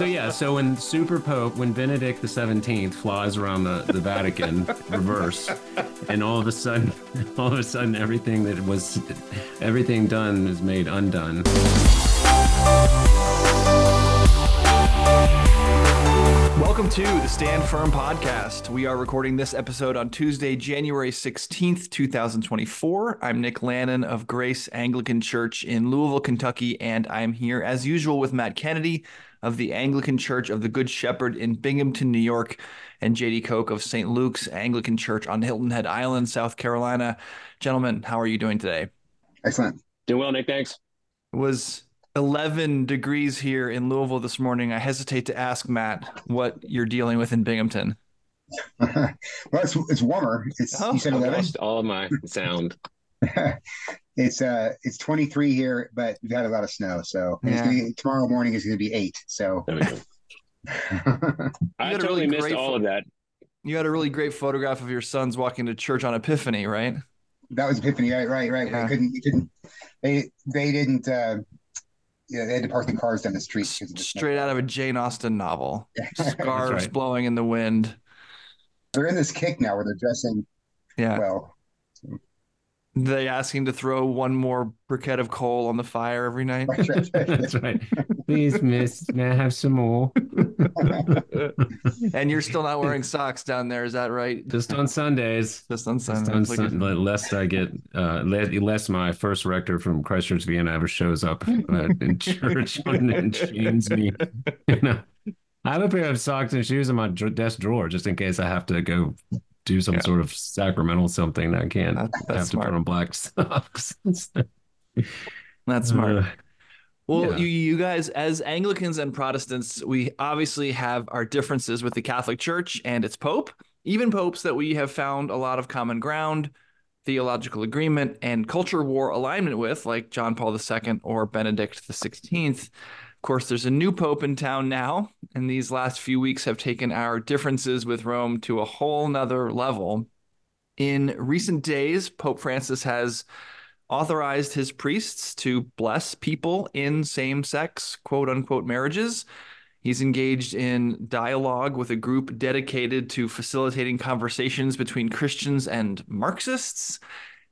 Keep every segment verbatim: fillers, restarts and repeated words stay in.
So yeah, so when Super Pope, when Benedict the Seventeenth flies around the, the Vatican reverse, and all of a sudden, all of a sudden, everything that was, everything done is made undone. Welcome to the Stand Firm Podcast. We are recording this episode on Tuesday, January sixteenth, two thousand twenty-four. I'm Nick Lannon of Grace Anglican Church in Louisville, Kentucky, and I'm here as usual with Matt Kennedy of the Anglican Church of the Good Shepherd in Binghamton, New York, and J D Koch of Saint Luke's Anglican Church on Hilton Head Island, South Carolina. Gentlemen, how are you doing today? Excellent. Doing well, Nick. Thanks. It was eleven degrees here in Louisville this morning. I hesitate to ask, Matt, what you're dealing with in Binghamton. well, it's, it's warmer. It's, oh, you said eleven? I lost all of my sound. It's uh, it's twenty-three here, but we've had a lot of snow. So yeah. it's gonna be, tomorrow morning is going to be eight. So I totally really missed all of that. You had a really great photograph of your sons walking to church on Epiphany, right? That was Epiphany, right? Right, right. Yeah. They couldn't. They didn't. They they didn't. Uh, yeah, they had to park the cars down the street. Because of the Straight snow. Out of a Jane Austen novel. Scarves right. blowing in the wind. They're in this kick now where they're dressing. Yeah. Well. So. They ask him to throw one more briquette of coal on the fire every night. That's right. Please, miss, may I have some more? And you're still not wearing socks down there, is that right? Just on Sundays. Just on Sundays. Just on like sun- a- lest I get, uh, lest my first rector from Christ Church Vienna ever shows up uh, in church and shames me. You know, I have a pair of socks and shoes in my desk drawer just in case I have to go do some yeah. sort of sacramental something. I can't that, that's I have smart. to put on black socks. That's smart. Uh, well, yeah. you, you guys, as Anglicans and Protestants, we obviously have our differences with the Catholic Church and its Pope, even popes that we have found a lot of common ground, theological agreement, and culture war alignment with, like John Paul the Second or Benedict the Sixteenth. Of course, there's a new pope in town now, and these last few weeks have taken our differences with Rome to a whole nother level. In recent days, Pope Francis has authorized his priests to bless people in same-sex, quote-unquote, marriages. He's engaged in dialogue with a group dedicated to facilitating conversations between Christians and Marxists.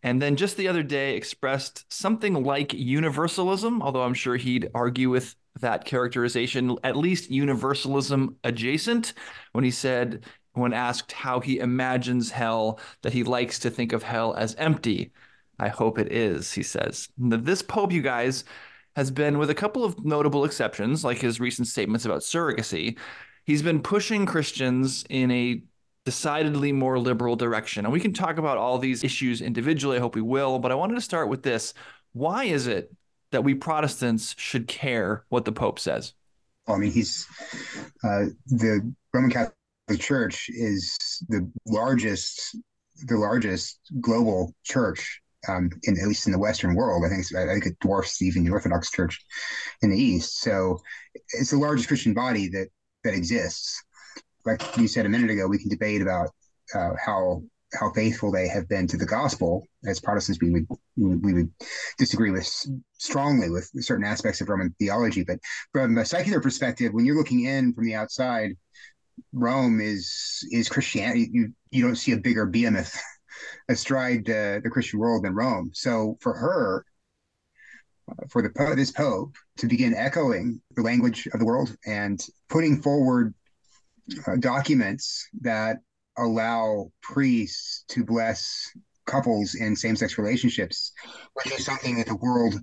And then just the other day expressed something like universalism, although I'm sure he'd argue with that characterization, at least universalism adjacent, when he said, when asked how he imagines hell, that he likes to think of hell as empty. I hope it is, he says. This Pope, you guys, has been, with a couple of notable exceptions, like his recent statements about surrogacy, he's been pushing Christians in a decidedly more liberal direction. And we can talk about all these issues individually. I hope we will. But I wanted to start with this. Why is it that we Protestants should care what the Pope says? Well, I mean, he's uh, the Roman Catholic Church is the largest, the largest global church, um, in, at least in the Western world. I think it's, I think it dwarfs even the Orthodox Church in the East. So it's the largest Christian body that that exists. Like you said a minute ago, we can debate about uh, how. how faithful they have been to the gospel. As Protestants, we would we would disagree with strongly with certain aspects of Roman theology. But from a secular perspective, when you're looking in from the outside, Rome is is Christianity. You you don't see a bigger behemoth astride the, the Christian world than Rome. So for her, for the this Pope to begin echoing the language of the world and putting forward uh, documents that allow priests to bless couples in same-sex relationships, which is something that the world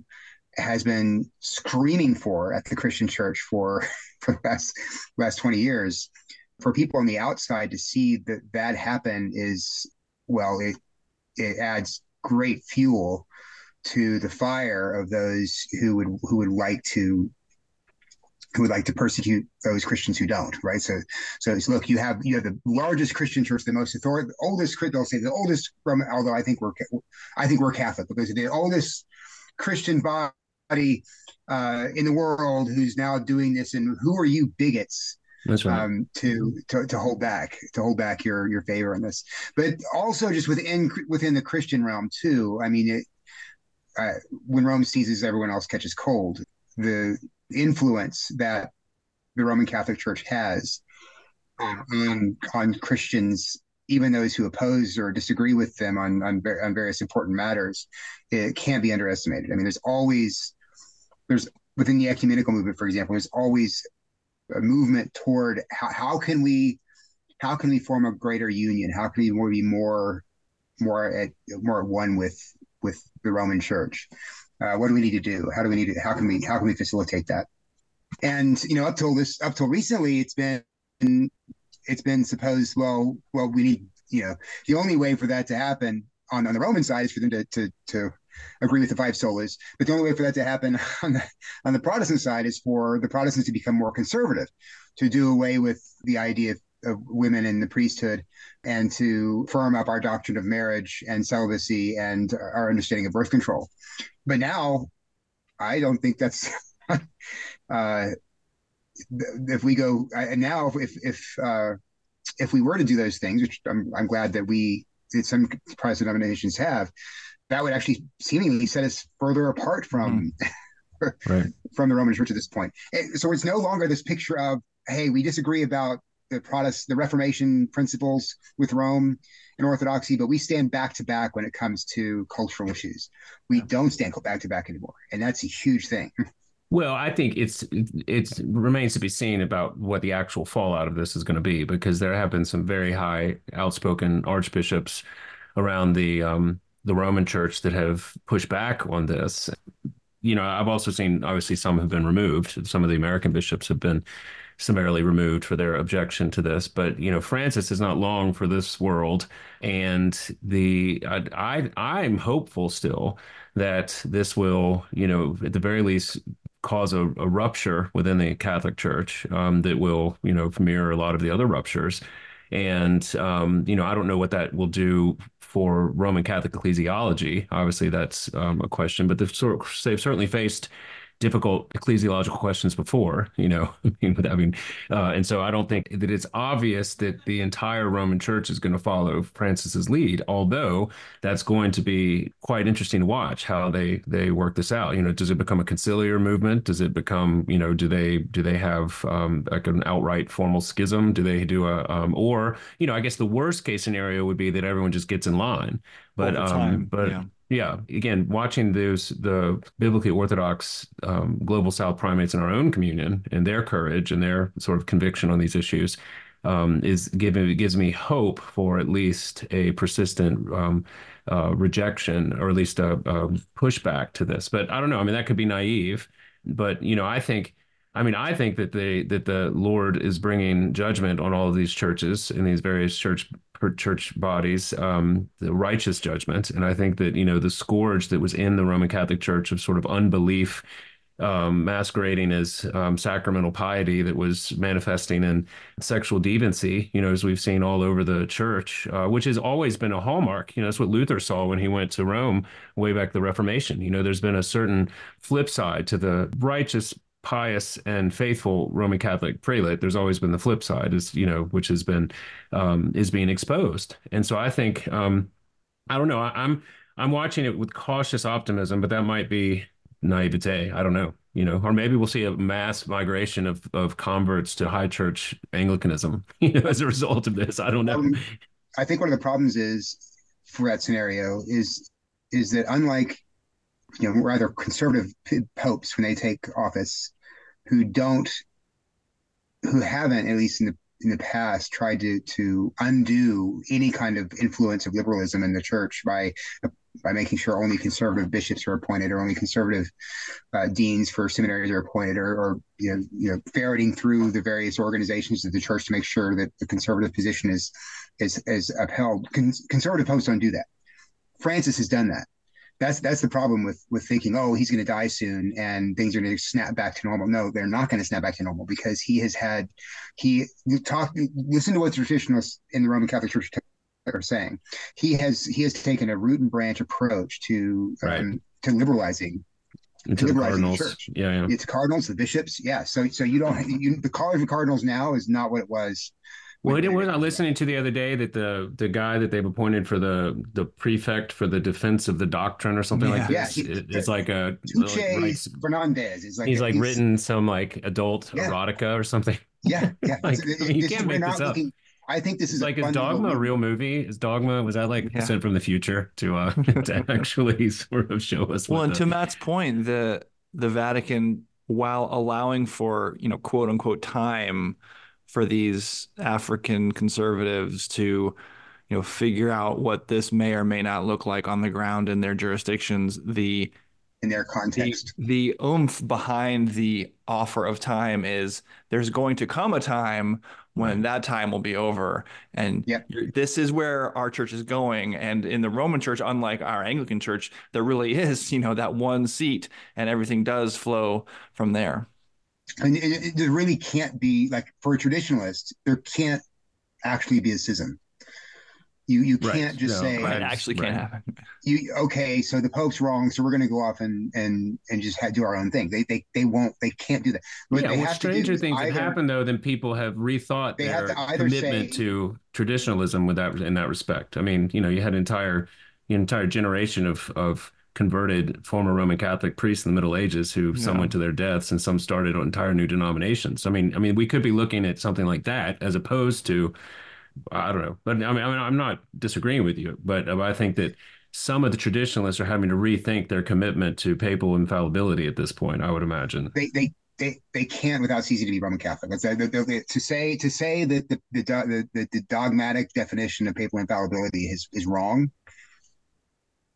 has been screaming for at the Christian church for, for the last, last twenty years. For people on the outside to see that that happen is, well, it, it adds great fuel to the fire of those who would, who would like to who would like to persecute those Christians who don't, right? So, so it's, look, you have you have the largest Christian church, the most authoritative, the oldest, they'll say the oldest, from, although I think we're I think we're Catholic, because the oldest Christian body uh, in the world who's now doing this, and who are you bigots? That's right. Um, to, to to hold back, to hold back your your favor on this, but also just within within the Christian realm too. I mean, it, uh, when Rome seizes, everyone else catches cold. The influence that the Roman Catholic Church has um, on, on Christians, even those who oppose or disagree with them on, on, on various important matters, it can't be underestimated. I mean, there's always, there's within the ecumenical movement, for example, there's always a movement toward how, how can we, how can we form a greater union? How can we more be more, more at more at one with, with the Roman Church? Uh, what do we need to do? How do we need to, how can we, how can we facilitate that? And, you know, up till this, up till recently, it's been, it's been supposed, well, well, we need, you know, the only way for that to happen on, on the Roman side is for them to, to, to agree with the five solas. But the only way for that to happen on the, on the Protestant side is for the Protestants to become more conservative, to do away with the idea of, of women in the priesthood and to firm up our doctrine of marriage and celibacy and our understanding of birth control. But now I don't think that's, uh, if we go I, now, if, if, uh, if we were to do those things, which I'm, I'm glad that we, that some Protestant denominations have, that would actually seemingly set us further apart from, right. from the Roman Church at this point. It, so it's no longer this picture of, hey, we disagree about the Protest, the Reformation principles with Rome and Orthodoxy, but we stand back to back when it comes to cultural issues. We don't stand back to back anymore. And that's a huge thing. Well, I think it's it's remains to be seen about what the actual fallout of this is going to be, because there have been some very high outspoken archbishops around the um, the Roman Church that have pushed back on this. You know, I've also seen, obviously, some have been removed. Some of the American bishops have been summarily removed for their objection to this. But, you know, Francis is not long for this world. And the I, I, I'm hopeful still that this will, you know, at the very least, cause a, a rupture within the Catholic Church um, that will, you know, mirror a lot of the other ruptures. And, um, you know, I don't know what that will do for Roman Catholic ecclesiology. Obviously, that's um, a question, but they've, sort of, they've certainly faced difficult ecclesiological questions before, you know, I mean, uh, and so I don't think that it's obvious that the entire Roman Church is going to follow Francis's lead, although that's going to be quite interesting to watch how they they work this out. You know, does it become a conciliar movement? Does it become, you know, do they do they have um, like an outright formal schism? Do they do a um, or, you know, I guess the worst case scenario would be that everyone just gets in line. But um, but. Yeah. Yeah. Again, watching those the biblically Orthodox um, global South primates in our own communion and their courage and their sort of conviction on these issues um, is giving it gives me hope for at least a persistent um, uh, rejection or at least a, a pushback to this. But I don't know. I mean, that could be naive, but you know, I think. I mean, I think that they that the Lord is bringing judgment on all of these churches and these various church church bodies, um, the righteous judgment. And I think that, you know, the scourge that was in the Roman Catholic Church of sort of unbelief um, masquerading as um, sacramental piety that was manifesting in sexual deviancy, you know, as we've seen all over the church, uh, which has always been a hallmark. You know, that's what Luther saw when he went to Rome way back the Reformation. You know, there's been a certain flip side to the righteous, pious and faithful Roman Catholic prelate. There's always been the flip side, is you know, which has been um, is being exposed. And so I think um, I don't know. I, I'm I'm watching it with cautious optimism, but that might be naivete. I don't know, you know, or maybe we'll see a mass migration of of converts to high church Anglicanism, you know, as a result of this. I don't know. Um, I think one of the problems is for that scenario is is that unlike you know rather conservative popes when they take office, who don't, who haven't, at least in the in the past, tried to to undo any kind of influence of liberalism in the church by by making sure only conservative bishops are appointed, or only conservative uh, deans for seminaries are appointed, or, or you know, you know, ferreting through the various organizations of the church to make sure that the conservative position is is is upheld. Con- conservative popes don't do that. Francis has done that. That's that's the problem with with thinking, oh, he's going to die soon and things are going to snap back to normal. No, they're not going to snap back to normal, because he has had he talk. Listen to what the traditionalists in the Roman Catholic Church are saying. He has he has taken a root and branch approach to right. um, to liberalizing, to liberalizing the cardinals. The church. Yeah, yeah, it's cardinals, the bishops. Yeah, so so you don't you, the call of the cardinals now is not what it was Well, it was I listening to the other day that the the guy that they've appointed for the the prefect for the defense of the doctrine or something yeah. like this. Yeah, he, it, it's like a Tuche like, Fernandez. It's like he's a, like he's, written some like adult yeah. erotica or something. Yeah, yeah. Like, it, it, I mean, you can't make this up. Looking, I think this is like a is Dogma movie. A real movie? Is Dogma was that like yeah. sent from the future to uh to actually sort of show us? Well, and the, to Matt's point, the the Vatican, while allowing for you know quote unquote time for these African conservatives to, you know, figure out what this may or may not look like on the ground in their jurisdictions, the in their context, the, the oomph behind the offer of time is there's going to come a time when that time will be over. And yeah. this is where our church is going. And in the Roman church, unlike our Anglican church, there really is, you know, that one seat and everything does flow from there. And it, it, there really can't be, like, for a traditionalist, there can't actually be a schism. You you right. can't just no, say right. it actually can't right. happen. You okay? So the Pope's wrong. So we're going to go off and and and just do our own thing. They they they won't. They can't do that. What yeah. They well, have stranger things either, have happened though than people have rethought they their have to commitment say, to traditionalism with that in that respect. I mean, you know, you had an entire an entire generation of of. converted former Roman Catholic priests in the Middle Ages who yeah. some went to their deaths and some started entire new denominations. I mean, I mean, we could be looking at something like that as opposed to, I don't know, but I mean, I mean I'm not disagreeing with you, but I think that some of the traditionalists are having to rethink their commitment to papal infallibility at this point, I would imagine. They they they, they can't without ceasing to be Roman Catholic. That's, they, they, they, to say to say that the the, the the the dogmatic definition of papal infallibility is is wrong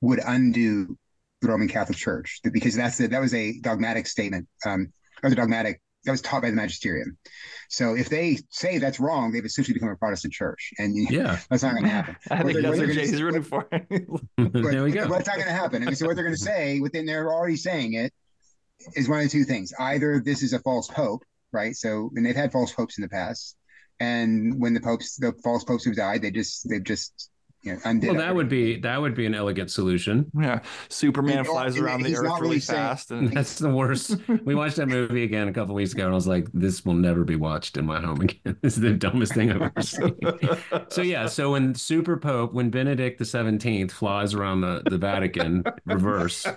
would undo the Roman Catholic Church, because that's the, that was a dogmatic statement. Um, that was a dogmatic that was taught by the magisterium. So if they say that's wrong, they've essentially become a Protestant church, and yeah, that's not going to happen. I think that's what Jay's rooting for. There we go. That's not going to happen. And so what they're going to say, within they're already saying it, is one of the two things: either this is a false pope, right? So, and they've had false popes in the past, and when the popes, the false popes who died, they just they've just You know, well, that would be that would be an elegant solution. Yeah, Superman and flies and around the Earth really fast, and that's the worst. We watched that movie again a couple of weeks ago, and I was like, "This will never be watched in my home again." This is the dumbest thing I've ever seen. So yeah, so when Super Pope, when Benedict the Seventeenth flies around the, the Vatican reverse,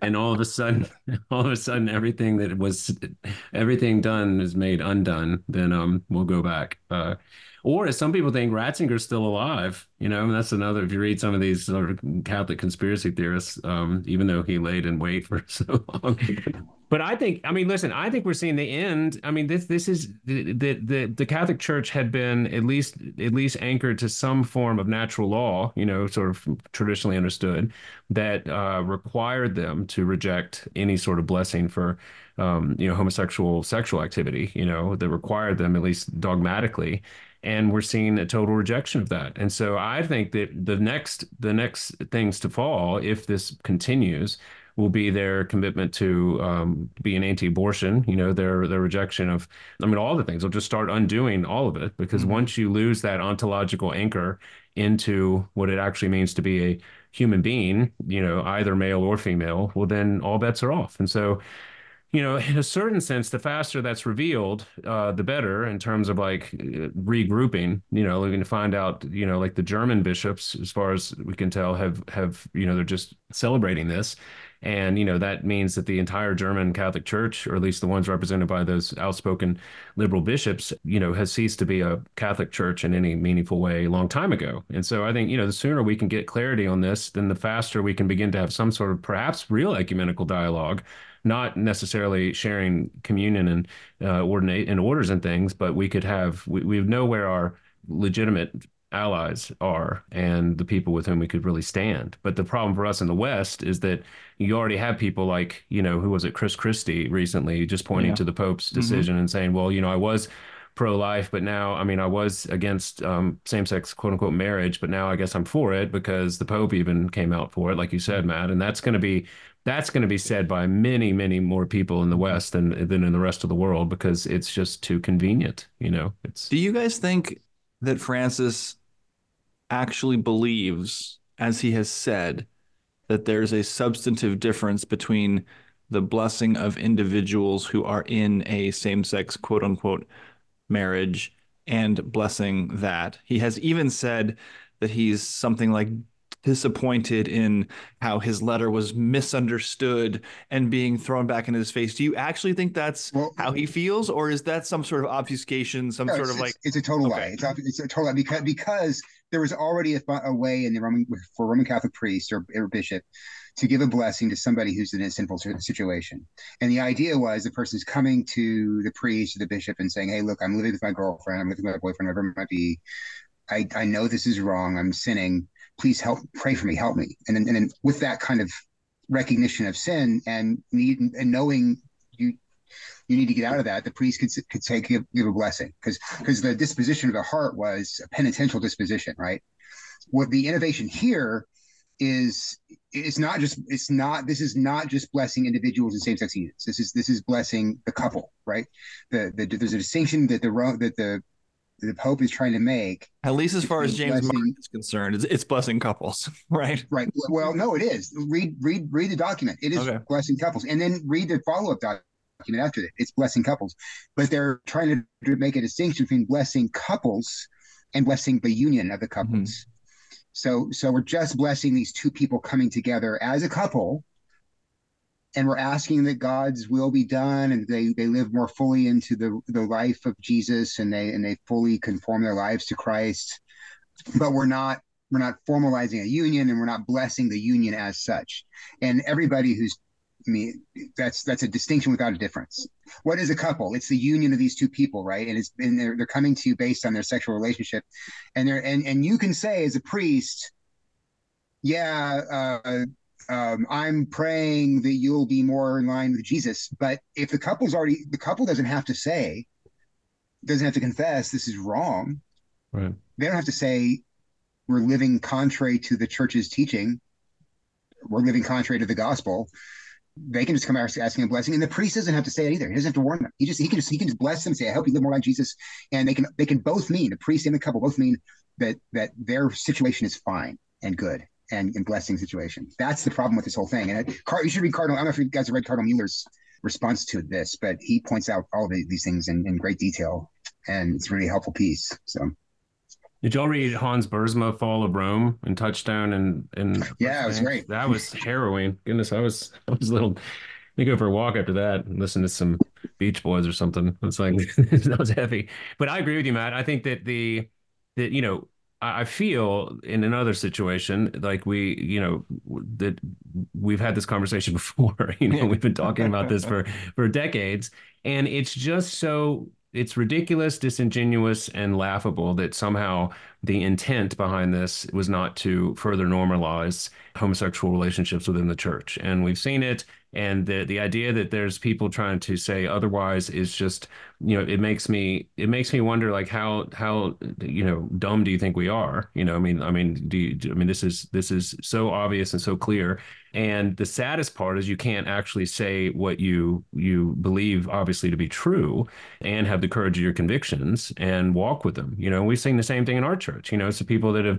and all of a sudden, all of a sudden, everything that was everything done is made undone. Then um, we'll go back. Uh, Or as some people think, Ratzinger's still alive. You know, and that's another, if you read some of these sort of Catholic conspiracy theorists, um, even though he laid in wait for so long. But I think, I mean, listen, I think we're seeing the end. I mean, this this is, the, the, the Catholic Church had been at least at least anchored to some form of natural law, you know, sort of traditionally understood, that uh, required them to reject any sort of blessing for, um, you know, homosexual sexual activity, you know, that required them, at least dogmatically. And we're seeing a total rejection of that. And so I think that the next the next things to fall, if this continues, will be their commitment to um, being anti-abortion, you know, their their rejection of, I mean, all the things. They'll just start undoing all of it, because mm-hmm. once you lose that ontological anchor into what it actually means to be a human being, you know, either male or female, well, then all bets are off. And so, you know, in a certain sense, the faster that's revealed, uh, the better, in terms of like regrouping, you know, looking to find out, you know, like the German bishops, as far as we can tell, have have, you know, they're just celebrating this. And, you know, that means that the entire German Catholic Church, or at least the ones represented by those outspoken liberal bishops, you know, has ceased to be a Catholic Church in any meaningful way a long time ago. And so I think, you know, the sooner we can get clarity on this, then the faster we can begin to have some sort of perhaps real ecumenical dialogue, not necessarily sharing communion and uh, ordinate and orders and things, but we could have, we, we know where our legitimate allies are and the people with whom we could really stand. But the problem for us in the West is that you already have people like, you know, who was it, Chris Christie recently, just pointing yeah. to the Pope's decision mm-hmm. and saying, well, you know, I was pro-life, but now, I mean, I was against um, same-sex, quote-unquote, marriage, but now I guess I'm for it because the Pope even came out for it, like you said, Matt. And that's going to be that's going to be said by many, many more people in the West than than in the rest of the world, because it's just too convenient, you know. It's. Do you guys think that Francis actually believes, as he has said, that there's a substantive difference between the blessing of individuals who are in a same-sex, quote-unquote, marriage and blessing that. He has even said that he's something like disappointed in how his letter was misunderstood and being thrown back in his face. Do you actually think that's well, how he feels, or is that some sort of obfuscation, some no, sort of like... It's, it's a total okay. lie. It's, it's a total lie because, because there was already a, a way in the Roman, for a Roman Catholic priest or, or bishop to give a blessing to somebody who's in a sinful situation. And the idea was the person's coming to the priest or the bishop and saying, hey, look, I'm living with my girlfriend, I'm living with my boyfriend, whatever it might be. I, I know this is wrong. I'm sinning. Please help, pray for me, help me. And then, and then with that kind of recognition of sin and need and knowing you you need to get out of that, the priest could could say, give, give a blessing. Because because the disposition of the heart was a penitential disposition, right? What the innovation here is, it's not just, it's not, this is not just blessing individuals in same-sex units. This is, this is blessing the couple, right? The, the there's a distinction that the, that the, the Pope is trying to make, at least as far as James blessing, Martin is concerned, it's, it's blessing couples, right? Right. Well, no, it is. Read, read, read the document. It is okay. blessing couples, and then read the follow-up document after that. It's blessing couples, but they're trying to make a distinction between blessing couples and blessing the union of the couples. Mm-hmm. So, so we're just blessing these two people coming together as a couple, and we're asking that God's will be done, and they, they live more fully into the, the life of Jesus, and they and they fully conform their lives to Christ. But we're not we're not formalizing a union, and we're not blessing the union as such. And everybody who's, I mean, that's that's a distinction without a difference. What is a couple? It's the union of these two people, right? And it's and they're they're coming to you based on their sexual relationship, and they're and and you can say as a priest, yeah. Uh, Um, I'm praying that you'll be more in line with Jesus. But if the couple's already, the couple doesn't have to say, doesn't have to confess this is wrong. Right. They don't have to say we're living contrary to the church's teaching. We're living contrary to the gospel. They can just come out asking a blessing, and the priest doesn't have to say it either. He doesn't have to warn them. He just he can just he can just bless them, and say, "I hope you live more like Jesus." And they can they can both mean, the priest and the couple both mean that that their situation is fine and good. And, and blessing situation. That's the problem with this whole thing. And it, Car- you should read Cardinal, I don't know if you guys have read Cardinal Mueller's response to this, but he points out all of these things in, in great detail, and it's a really helpful piece. So, did y'all read Hans Bersma, Fall of Rome, and Touchstone? And and yeah, it was great. That was harrowing. Goodness, I was I was a little. I go for a walk after that and listen to some Beach Boys or something. It's like that was heavy. But I agree with you, Matt. I think that the that you know. I feel in another situation like we, you know, that we've had this conversation before, you know, we've been talking about this for, for decades, and it's just so it's ridiculous, disingenuous, and laughable that somehow the intent behind this was not to further normalize homosexual relationships within the church. And we've seen it. And the the idea that there's people trying to say otherwise is just, you know, it makes me it makes me wonder, like, how how, you know, dumb do you think we are? You know, I mean, I mean, do you, I mean, this is this is so obvious and so clear. And the saddest part is you can't actually say what you you believe, obviously, to be true and have the courage of your convictions and walk with them. You know, we've seen the same thing in our church. You know, it's the people that have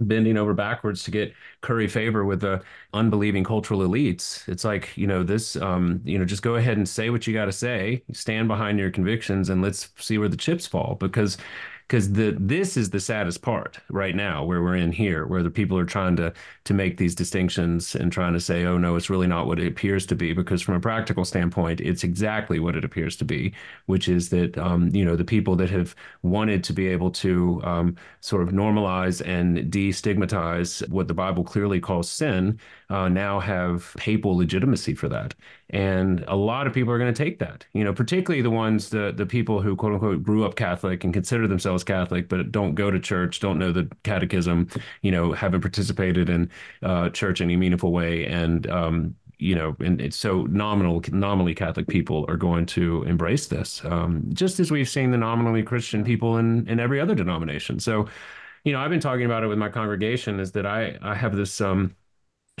bending over backwards to get curry favor with the unbelieving cultural elites. It's like, you know, this, um, you know, just go ahead and say what you got to say, stand behind your convictions, and let's see where the chips fall, because because the this is the saddest part right now, where we're in here, where the people are trying to to make these distinctions and trying to say, oh, no, it's really not what it appears to be, because from a practical standpoint, it's exactly what it appears to be, which is that, um, you know, the people that have wanted to be able to um, sort of normalize and destigmatize what the Bible clearly calls sin uh, now have papal legitimacy for that. And a lot of people are going to take that, you know, particularly the ones, the the people who, quote unquote, grew up Catholic and consider themselves Catholic, but don't go to church, don't know the catechism, you know, haven't participated in uh, church in any meaningful way. And, um, you know, and it's so nominal, nominally Catholic people are going to embrace this, um, just as we've seen the nominally Christian people in, in every other denomination. So, you know, I've been talking about it with my congregation, is that I, I have this um,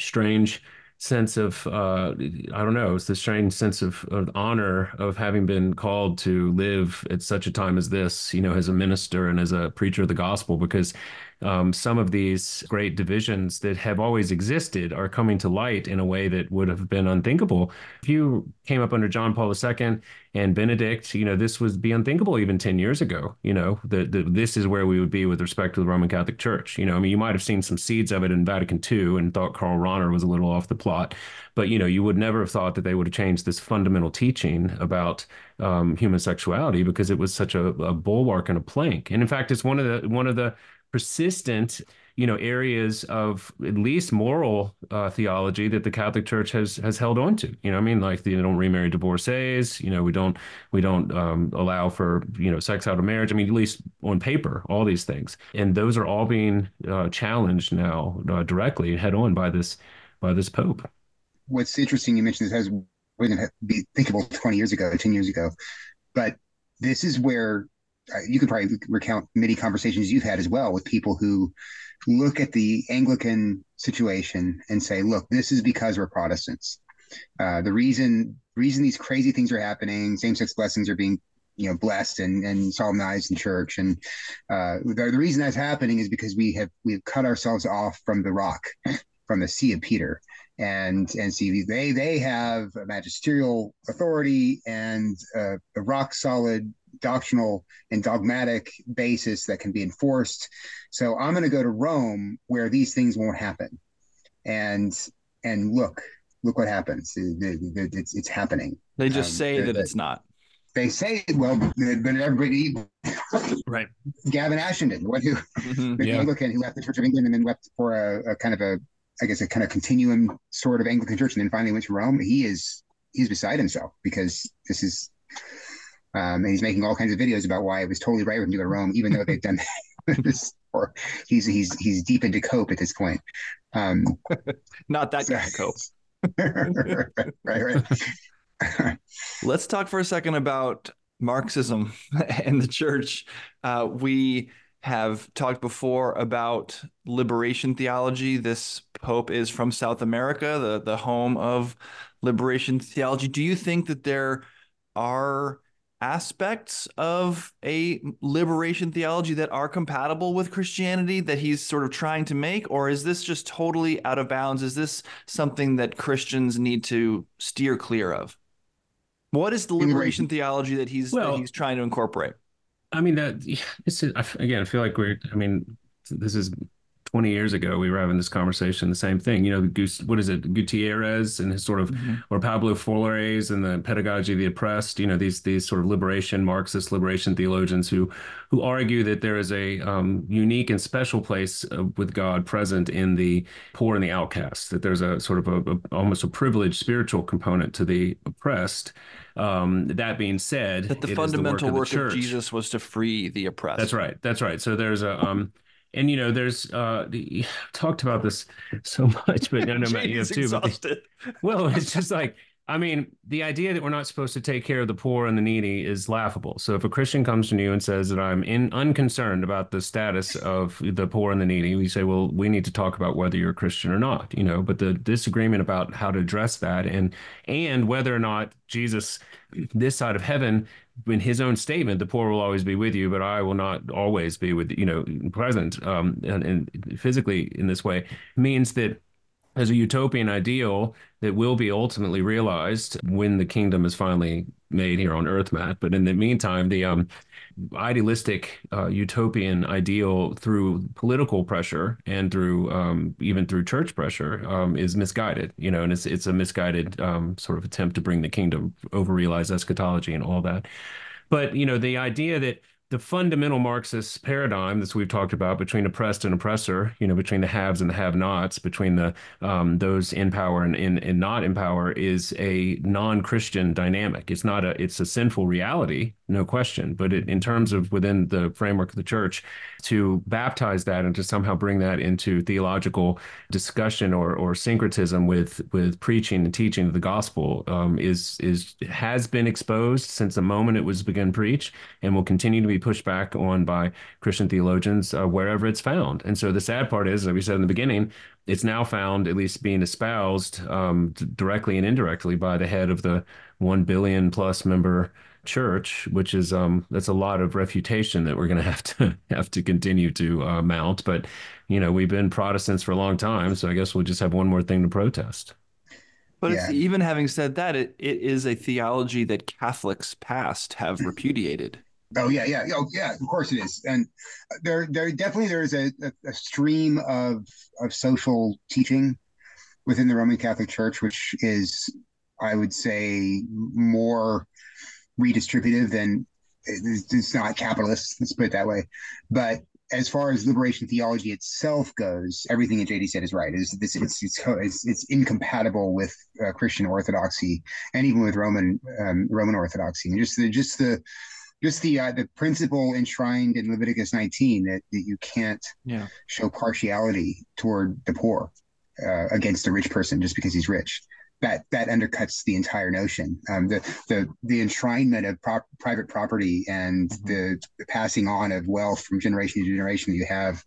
strange sense of, uh, I don't know, it's the strange sense of, of honor of having been called to live at such a time as this, you know, as a minister and as a preacher of the gospel, because um, some of these great divisions that have always existed are coming to light in a way that would have been unthinkable. If you came up under John Paul the Second and Benedict, you know, this would be unthinkable even ten years ago. You know, the, the, this is where we would be with respect to the Roman Catholic Church. You know, I mean, you might have seen some seeds of it in Vatican Two and thought Karl Rahner was a little off the plot, but, you know, you would never have thought that they would have changed this fundamental teaching about um, human sexuality, because it was such a, a bulwark and a plank. And in fact, it's one of the one of the persistent, you know, areas of at least moral uh, theology that the Catholic Church has has held on to. You know, I mean, like they don't remarry divorcees. You know, we don't we don't um, allow for, you know, sex out of marriage. I mean, at least on paper, all these things, and those are all being uh, challenged now uh, directly head on by this by this Pope. What's interesting, you mentioned this, as we didn't be thinkable twenty years ago, ten years ago, but this is where. You could probably recount many conversations you've had as well with people who look at the Anglican situation and say, look, this is because we're Protestants. Uh, the reason reason these crazy things are happening, same-sex blessings are being, you know, blessed and, and solemnized in church. And uh, the, the reason that's happening is because we have we have cut ourselves off from the rock, from the Sea of Peter. And and see, they, they have a magisterial authority and uh, a rock-solid doctrinal and dogmatic basis that can be enforced. So I'm going to go to Rome where these things won't happen. And and look, look what happens. It's, it's happening. They just um, say they, that it's not. They say, well, but everybody, right? Gavin Ashenden, what who mm-hmm, the yeah. Anglican who left the Church of England and then left for a, a kind of a, I guess, a kind of continuum sort of Anglican church, and then finally went to Rome. He is he's beside himself because this is. Um, and he's making all kinds of videos about why it was totally right for him to go to Rome, even though they've done this before. He's he's he's deep into Cope at this point. Um, Not that so. Kind of Cope. Right, right. Let's talk for a second about Marxism and the church. Uh, we have talked before about liberation theology. This Pope is from South America, the the home of liberation theology. Do you think that there are aspects of a liberation theology that are compatible with Christianity that he's sort of trying to make, or is this just totally out of bounds? Is this something that Christians need to steer clear of? What is the liberation theology that he's well, that he's trying to incorporate? I mean, that it's again, I feel like we're. I mean, this is. twenty years ago, we were having this conversation, the same thing, you know, what is it, Gutierrez and his sort of, mm-hmm. or Paulo Freire and the Pedagogy of the Oppressed, you know, these these sort of liberation, Marxist liberation theologians who who argue that there is a um, unique and special place uh, with God present in the poor and the outcast, that there's a sort of a, a almost a privileged spiritual component to the oppressed. Um, that being said, that the fundamental the work, of, work of Jesus was to free the oppressed. That's right. That's right. So there's a... Um, And, you know, there's uh, you talked about this so much, but no, no, Jeez, you have too. Exhausted. But, well, it's just like, I mean, the idea that we're not supposed to take care of the poor and the needy is laughable. So if a Christian comes to you and says that I'm in, unconcerned about the status of the poor and the needy, we say, well, we need to talk about whether you're a Christian or not, you know, but the disagreement about how to address that and and whether or not Jesus, this side of heaven, in his own statement, the poor will always be with you, but I will not always be with, you know, present um, and, and physically in this way, means that as a utopian ideal that will be ultimately realized when the kingdom is finally made here on earth, Matt. But in the meantime, the um, idealistic uh, utopian ideal through political pressure and through um, even through church pressure um, is misguided, you know, and it's it's a misguided um, sort of attempt to bring the kingdom over realized eschatology and all that. But, you know, the idea that the fundamental Marxist paradigm that we've talked about between oppressed and oppressor, you know, between the haves and the have-nots, between the um, those in power and, and, and not in power is a non-Christian dynamic. It's not a, it's a sinful reality, no question. But it, in terms of within the framework of the church, to baptize that and to somehow bring that into theological discussion or or syncretism with with preaching and teaching of the gospel um, is is has been exposed since the moment it was begun preached and will continue to be pushed back on by Christian theologians uh, wherever it's found. And so the sad part is, as we said in the beginning, it's now found at least being espoused um, directly and indirectly by the head of the one billion plus member church, which is um that's a lot of refutation that we're going to have to have to continue to uh, mount. But, you know, we've been Protestants for a long time, so I guess we'll just have one more thing to protest. But yeah. It's, even having said that, it, it is a theology that Catholics past have repudiated. Oh, yeah, yeah, oh, yeah, of course it is. And there there definitely there is a, a stream of, of social teaching within the Roman Catholic Church, which is, I would say, more redistributive than, it's not capitalist, let's put it that way. But as far as liberation theology itself goes, everything that J D said is right. It's, it's, it's, it's, it's incompatible with uh, Christian Orthodoxy and even with Roman um, Roman Orthodoxy. And just the just the just the uh, the principle enshrined in Leviticus nineteen that, that you can't yeah. show partiality toward the poor uh, against a rich person just because he's rich. That that undercuts the entire notion. Um, the the the enshrinement of prop, private property and mm-hmm. the, the passing on of wealth from generation to generation that you have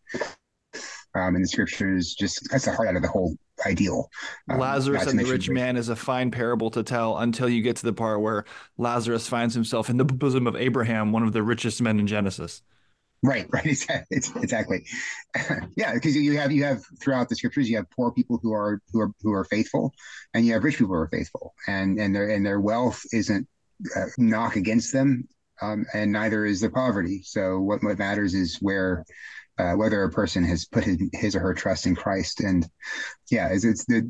um, in the scriptures just cuts the heart out of the whole ideal. Um, Lazarus and the rich man is a fine parable to tell until you get to the part where Lazarus finds himself in the bosom of Abraham, one of the richest men in Genesis. Right, right, exactly. exactly. yeah, because you have you have throughout the scriptures, you have poor people who are who are who are faithful, and you have rich people who are faithful, and and their and their wealth isn't uh, knock against them, um, and neither is their poverty. So what what matters is where uh, whether a person has put his, his or her trust in Christ. And yeah, it's, it's the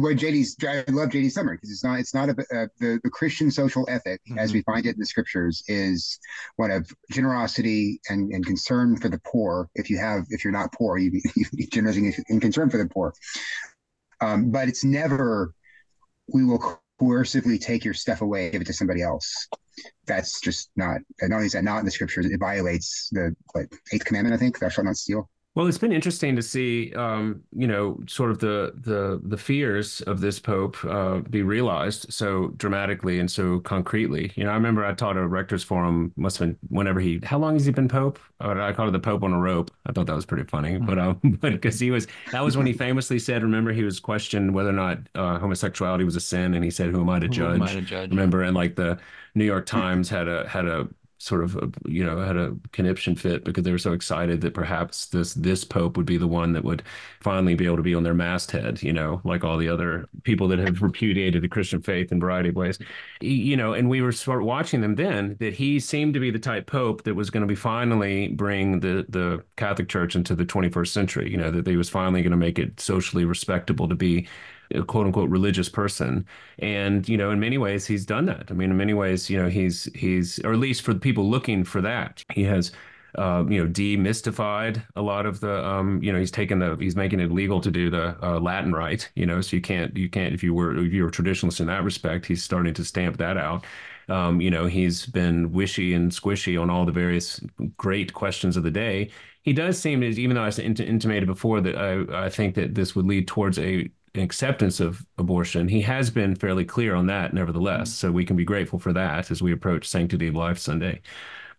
what J D's I love J D's summary, because it's not it's not a, a, the the Christian social ethic mm-hmm. as we find it in the scriptures is one of generosity and, and concern for the poor. If you have if you're not poor, you you be generous and concern for the poor. Um, but it's never we will coercively take your stuff away, give it to somebody else. That's just not, not only is that not in the scriptures, it violates the what, eighth commandment, I think, thou shalt not steal. Well, it's been interesting to see, um, you know, sort of the the the fears of this Pope uh, be realized so dramatically and so concretely. You know, I remember I taught a rector's forum, must have been whenever he, how long has he been Pope? Uh, I called it the Pope on a rope. I thought that was pretty funny, but um, but because he was, that was when he famously said, remember, he was questioned whether or not uh, homosexuality was a sin. And he said, who am I to judge? Who am I to judge? Remember, and like the New York Times had a, had a, sort of, you know, had a conniption fit because they were so excited that perhaps this this Pope would be the one that would finally be able to be on their masthead, you know, like all the other people that have repudiated the Christian faith in a variety of ways, you know, and we were sort of watching them then that he seemed to be the type Pope that was going to be finally bring the, the Catholic Church into the twenty-first century, you know, that he was finally going to make it socially respectable to be a quote unquote religious person. And, you know, in many ways, he's done that. I mean, in many ways, you know, he's he's or at least for the people looking for that, he has, uh, you know, demystified a lot of the, um, you know, he's taken the he's making it legal to do the uh, Latin rite, you know, so you can't you can't if you were if you're a traditionalist in that respect, he's starting to stamp that out. Um, you know, he's been wishy and squishy on all the various great questions of the day. He does seem to, even though I int- intimated before that I, I think that this would lead towards a acceptance of abortion, he has been fairly clear on that nevertheless, mm-hmm. so we can be grateful for that as we approach Sanctity of Life Sunday.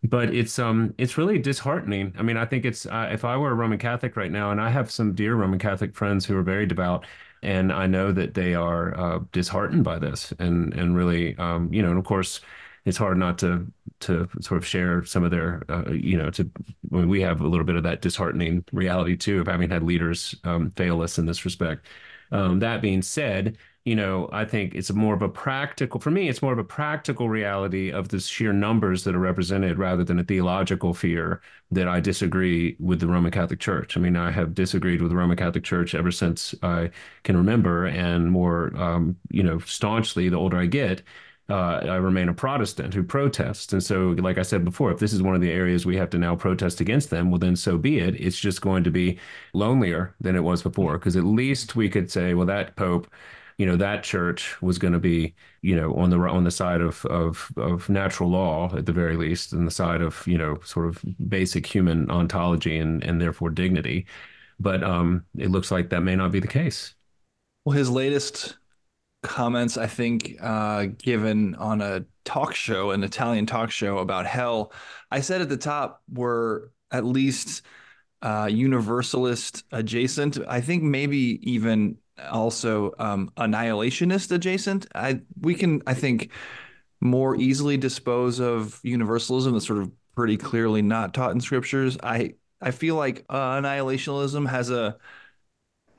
But it's um it's really disheartening. I mean, I think it's uh, if I were a Roman Catholic right now, and I have some dear Roman Catholic friends who are very devout, and I know that they are uh, disheartened by this, and and really um you know, and of course it's hard not to to sort of share some of their, uh, you know, to I mean, we have a little bit of that disheartening reality too of having had leaders um, fail us in this respect. Um, that being said, you know, I think it's more of a practical, for me, it's more of a practical reality of the sheer numbers that are represented rather than a theological fear that I disagree with the Roman Catholic Church. I mean, I have disagreed with the Roman Catholic Church ever since I can remember, and more, um, you know, staunchly the older I get. Uh, I remain a Protestant who protests. And so, like I said before, if this is one of the areas we have to now protest against them, well, then so be it. It's just going to be lonelier than it was before, because at least we could say, well, that Pope, you know, that church was going to be, you know, on the on the side of, of of natural law, at the very least, and the side of, you know, sort of basic human ontology and, and therefore dignity. But um, it looks like that may not be the case. Well, his latest comments, I think, uh, given on a talk show, an Italian talk show about hell, I said at the top were at least uh, universalist adjacent. I think maybe even also um, annihilationist adjacent. I we can, I think, more easily dispose of universalism that's sort of pretty clearly not taught in scriptures. I I feel like uh, annihilationism has a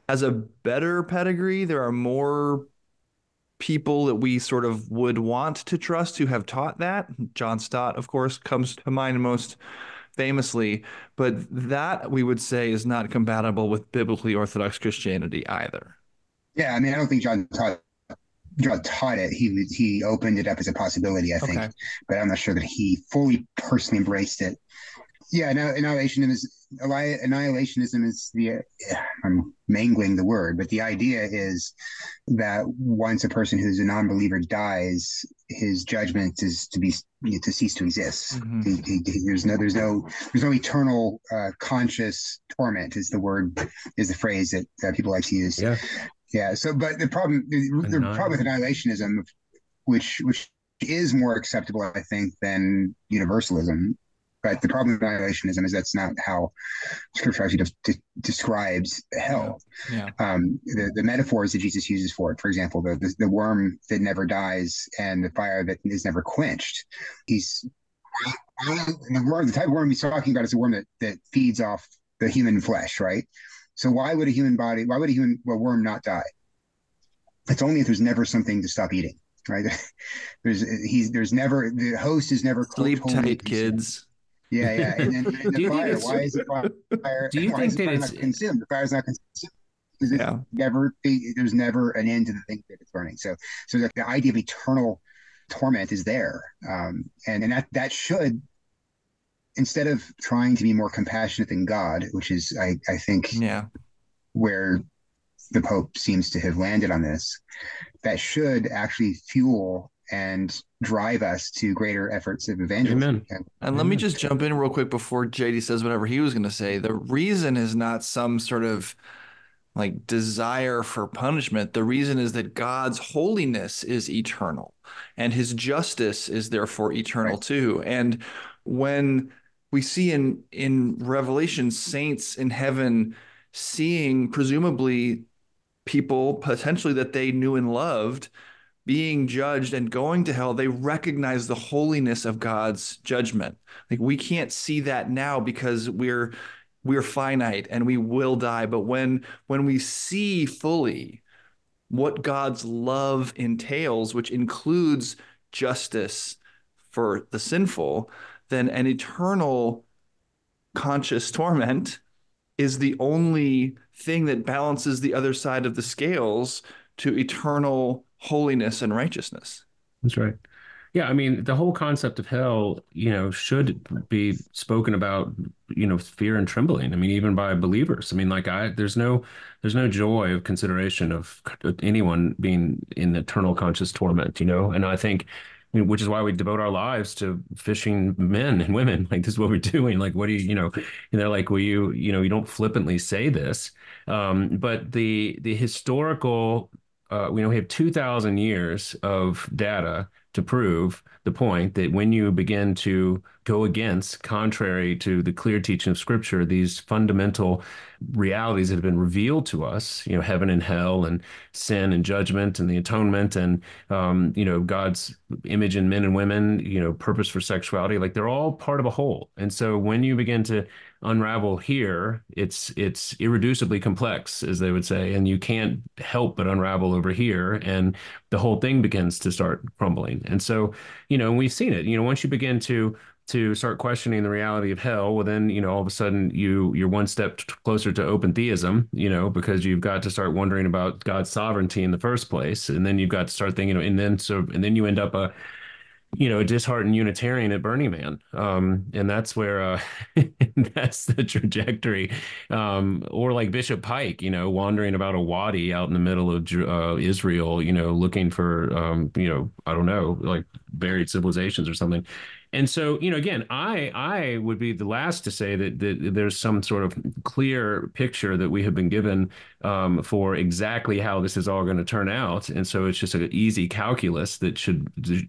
has a better pedigree. There are more people that we sort of would want to trust who have taught that. John Stott, of course, comes to mind most famously, but that we would say is not compatible with biblically Orthodox Christianity either. Yeah, I mean, I don't think John taught John taught it. He he opened it up as a possibility, I think, okay. But I'm not sure that he fully personally embraced it. Yeah, no, annihilationism is annihilationism is the I'm mangling the word, but the idea is that once a person who's a non-believer dies, his judgment is to be to cease to exist. Mm-hmm. He, he, he, there's no there's no there's no eternal uh, conscious torment is the word is the phrase that, that people like to use. Yeah. Yeah. So, but the problem, the, the problem with annihilationism, which which is more acceptable, I think, than universalism. But the problem with annihilationism is that's not how Scripture actually de- de- describes hell. Yeah. Yeah. Um, the the metaphors that Jesus uses for it, for example, the, the the worm that never dies and the fire that is never quenched. He's the worm. The type of worm he's talking about is a worm that that feeds off the human flesh, right? So why would a human body, why would a human well, worm not die? It's only if there's never something to stop eating, right? there's he's there's never the host is never sleep tight, kids. Yeah, yeah. And then and the fire. Why is the fire? Do you why think is that it's not consumed? The fire is not consumed because it's yeah. never there's never an end to the thing that it's burning. So, so the, the idea of eternal torment is there, um, and and that that should. Instead of trying to be more compassionate than God, which is, I, I think, yeah. where the Pope seems to have landed on this, that should actually fuel and drive us to greater efforts of evangelism. Amen. And, and let me just jump in real quick before J D says whatever he was going to say. The reason is not some sort of like desire for punishment. The reason is that God's holiness is eternal and his justice is therefore eternal right. too. And when we see in, in Revelation saints in heaven seeing presumably people potentially that they knew and loved being judged and going to hell, they recognize the holiness of God's judgment. Like we can't see that now because we're we're finite and we will die. But when when we see fully what God's love entails, which includes justice for the sinful, then an eternal conscious torment is the only thing that balances the other side of the scales to eternal holiness and righteousness. That's right. Yeah, I mean, the whole concept of hell, you know, should be spoken about, you know, fear and trembling. I mean, even by believers. I mean, like, I there's no there's no joy of consideration of anyone being in eternal conscious torment, you know. And I think, I mean, which is why we devote our lives to fishing men and women. Like, this is what we're doing. Like, what do you, you know, and they're like, well, you, you know, you don't flippantly say this. Um, but the the historical, uh, you know, we have two thousand years of data to prove the point that when you begin to go against, contrary to the clear teaching of Scripture, these fundamental realities that have been revealed to us, you know, heaven and hell and sin and judgment and the atonement and, um, you know, God's image in men and women, you know, purpose for sexuality, like they're all part of a whole. And so when you begin to unravel here, it's it's irreducibly complex, as they would say, and you can't help but unravel over here, and the whole thing begins to start crumbling. And so, you know, we've seen it, you know, once you begin to to start questioning the reality of hell, well, then, you know, all of a sudden you, you're one step t- closer to open theism, you know, because you've got to start wondering about God's sovereignty in the first place. And then you've got to start thinking, and then so, and then you end up a, you know, a disheartened Unitarian at Burning Man. Um, and that's where, uh, that's the trajectory. Um, or like Bishop Pike, you know, wandering about a wadi out in the middle of uh, Israel, you know, looking for, um, you know, I don't know, like buried civilizations or something. And so, you know, again, I I would be the last to say that, that there's some sort of clear picture that we have been given um, for exactly how this is all going to turn out. And so it's just an easy calculus that should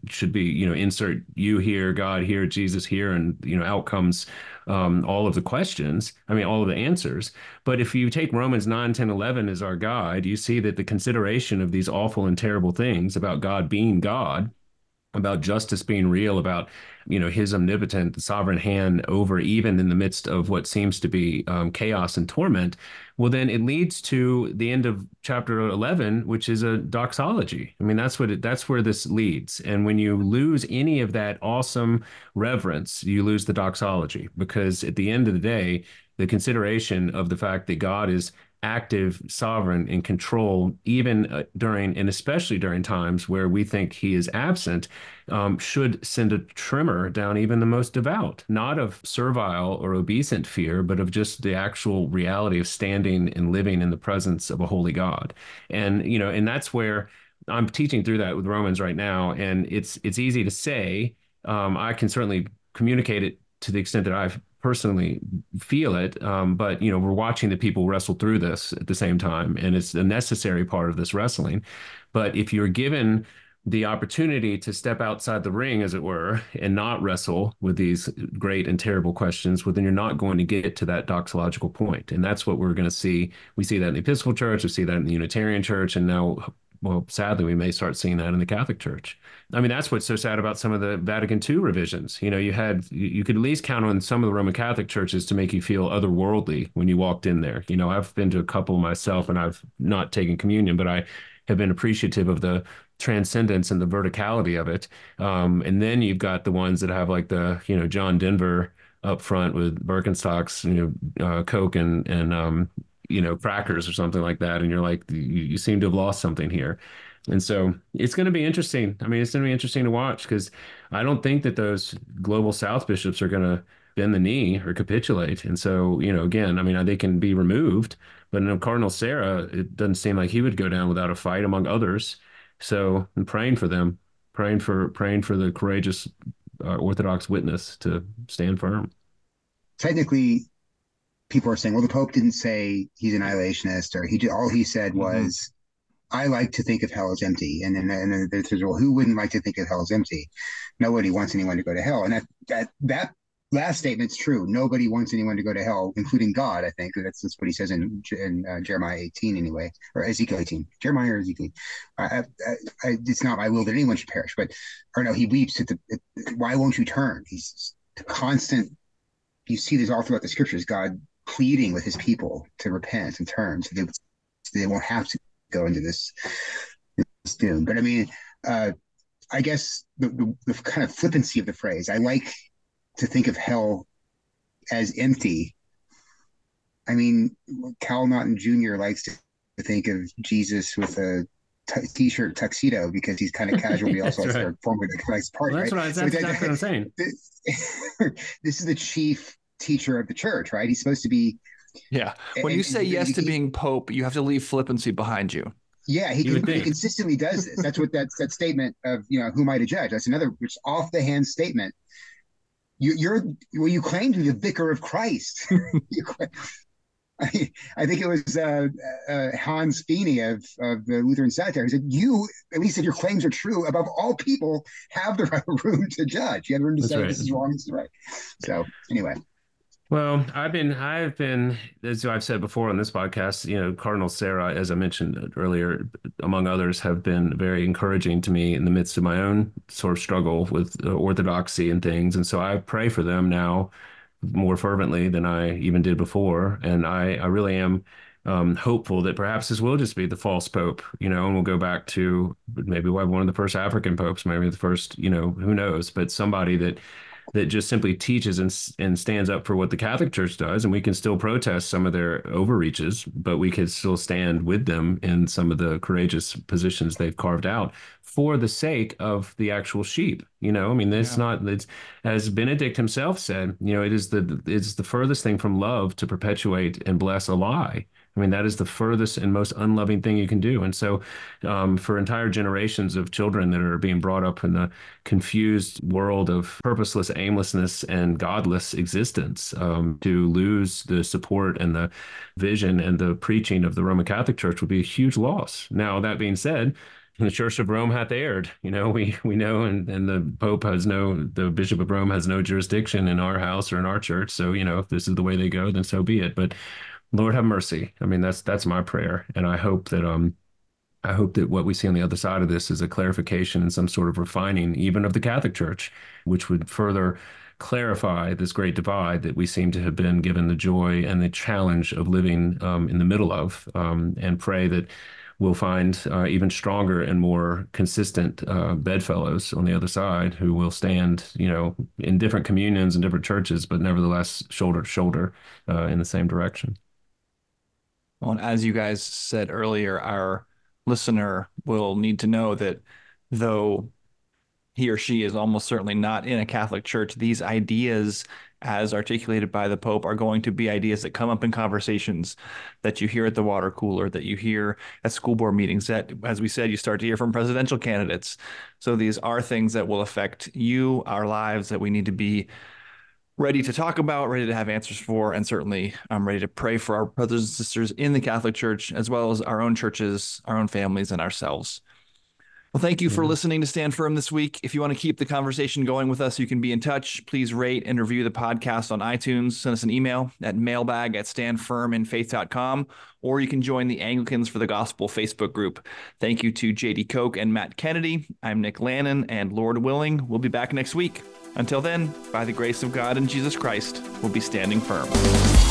should be, you know, insert you here, God here, Jesus here, and, you know, out comes um, all of the questions. I mean, all of the answers. But if you take Romans nine, ten, eleven as our guide, you see that the consideration of these awful and terrible things about God being God about justice being real, about, you know, his omnipotent sovereign hand over even in the midst of what seems to be um, chaos and torment, well, then it leads to the end of chapter eleven, which is a doxology. I mean, that's what it, that's where this leads. And when you lose any of that awesome reverence, you lose the doxology, because at the end of the day, the consideration of the fact that God is active, sovereign, and control, even during and especially during times where we think he is absent, um, should send a tremor down even the most devout, not of servile or obedient fear, but of just the actual reality of standing and living in the presence of a holy God. And, you know, and that's where I'm teaching through that with Romans right now. And it's, it's easy to say, um, I can certainly communicate it to the extent that I've personally feel it, um, but you know, we're watching the people wrestle through this at the same time, and it's a necessary part of this wrestling. But if you're given the opportunity to step outside the ring, as it were, and not wrestle with these great and terrible questions, well, then you're not going to get to that doxological point. And that's what we're going to see. We see that in the Episcopal Church, we see that in the Unitarian Church, and now, well, sadly, we may start seeing that in the Catholic Church. I mean, that's what's so sad about some of the Vatican two revisions. You know, you had, you could at least count on some of the Roman Catholic churches to make you feel otherworldly when you walked in there. You know, I've been to a couple myself, and I've not taken communion, but I have been appreciative of the transcendence and the verticality of it. Um, and then you've got the ones that have like the, you know, John Denver up front with Birkenstocks, you know, uh, Coke and, and, um, you know, crackers or something like that. And you're like, you, you seem to have lost something here. And so it's going to be interesting. I mean, it's going to be interesting to watch, because I don't think that those global South bishops are going to bend the knee or capitulate. And so, you know, again, I mean, they can be removed, but in Cardinal Sarah, it doesn't seem like he would go down without a fight, among others. So I'm praying for them, praying for, praying for the courageous uh, Orthodox witness to stand firm. Technically, people are saying, well, the Pope didn't say he's an annihilationist, or he did, all he said was, mm-hmm. I like to think of hell as empty. And then, and then there's, well, who wouldn't like to think of hell as empty? Nobody wants anyone to go to hell. And that, that, that last statement's true. Nobody wants anyone to go to hell, including God, I think. That's, that's what he says in, in uh, Jeremiah eighteen anyway, or Ezekiel eighteen. Jeremiah or Ezekiel. Uh, I, I, I, it's not my will that anyone should perish, but, or no, he weeps at the, at, why won't you turn? He's constant. You see this all throughout the scriptures, God pleading with his people to repent and turn, so they, so they won't have to go into this, this doom. But I mean, uh, I guess the, the, the kind of flippancy of the phrase, I like to think of hell as empty. I mean, Cal Naughton Junior likes to think of Jesus with a t- t-shirt tuxedo because he's kind of casual. He also likes to perform with a nice party. Well, that's right? What I, that's so exactly that, what I'm saying. This is the chief teacher of the church, right? He's supposed to be. Yeah. When and, you say and, yes and, to he, being Pope, you have to leave flippancy behind you. Yeah, he, you can, he consistently does this. That's what that's that statement of, you know, who am I to judge? That's another which off the hand statement. You, you're well, you claimed to be the vicar of Christ. I, I think it was uh, uh, Hans Fiene of, of the Lutheran Satire. He said, you, at least if your claims are true, above all people, have the room to judge. You have the room to That's say, right. This is wrong, this is right. So anyway. Well, I've been, I've been, as I've said before on this podcast, you know, Cardinal Sarah, as I mentioned earlier, among others, have been very encouraging to me in the midst of my own sort of struggle with orthodoxy and things. And so I pray for them now more fervently than I even did before. And I, I really am um, hopeful that perhaps this will just be the false pope, you know, and we'll go back to maybe we'll have one of the first African popes, maybe the first, you know, who knows, but somebody that that just simply teaches and, and stands up for what the Catholic Church does. And we can still protest some of their overreaches, but we can still stand with them in some of the courageous positions they've carved out for the sake of the actual sheep. You know, I mean, it's yeah. not, it's, as Benedict himself said, you know, it is the, it's the furthest thing from love to perpetuate and bless a lie. I mean, that is the furthest and most unloving thing you can do. And so um, for entire generations of children that are being brought up in the confused world of purposeless aimlessness and godless existence, um, to lose the support and the vision and the preaching of the Roman Catholic Church would be a huge loss. Now, that being said, the Church of Rome hath erred. You know, we we know, and, and the Pope has no, the Bishop of Rome has no jurisdiction in our house or in our church. So, you know, if this is the way they go, then so be it. But Lord have mercy. I mean, that's that's my prayer. And I hope that um I hope that what we see on the other side of this is a clarification and some sort of refining, even of the Catholic Church, which would further clarify this great divide that we seem to have been given the joy and the challenge of living um, in the middle of, um, and pray that we'll find uh, even stronger and more consistent uh, bedfellows on the other side who will stand, you know, in different communions and different churches, but nevertheless shoulder to shoulder uh, in the same direction. Well, and as you guys said earlier, our listener will need to know that though he or she is almost certainly not in a Catholic church, these ideas as articulated by the Pope are going to be ideas that come up in conversations that you hear at the water cooler, that you hear at school board meetings, that, as we said, you start to hear from presidential candidates. So these are things that will affect you, our lives, that we need to be ready to talk about, ready to have answers for, and certainly I'm ready to pray for our brothers and sisters in the Catholic Church, as well as our own churches, our own families, and ourselves. Well, thank you for listening to Stand Firm this week. If you want to keep the conversation going with us, you can be in touch. Please rate and review the podcast on iTunes. Send us an email at mailbag at standfirminfaith.com, or you can join the Anglicans for the Gospel Facebook group. Thank you to J D Koch and Matt Kennedy. I'm Nick Lannon, and Lord willing, we'll be back next week. Until then, by the grace of God and Jesus Christ, we'll be standing firm.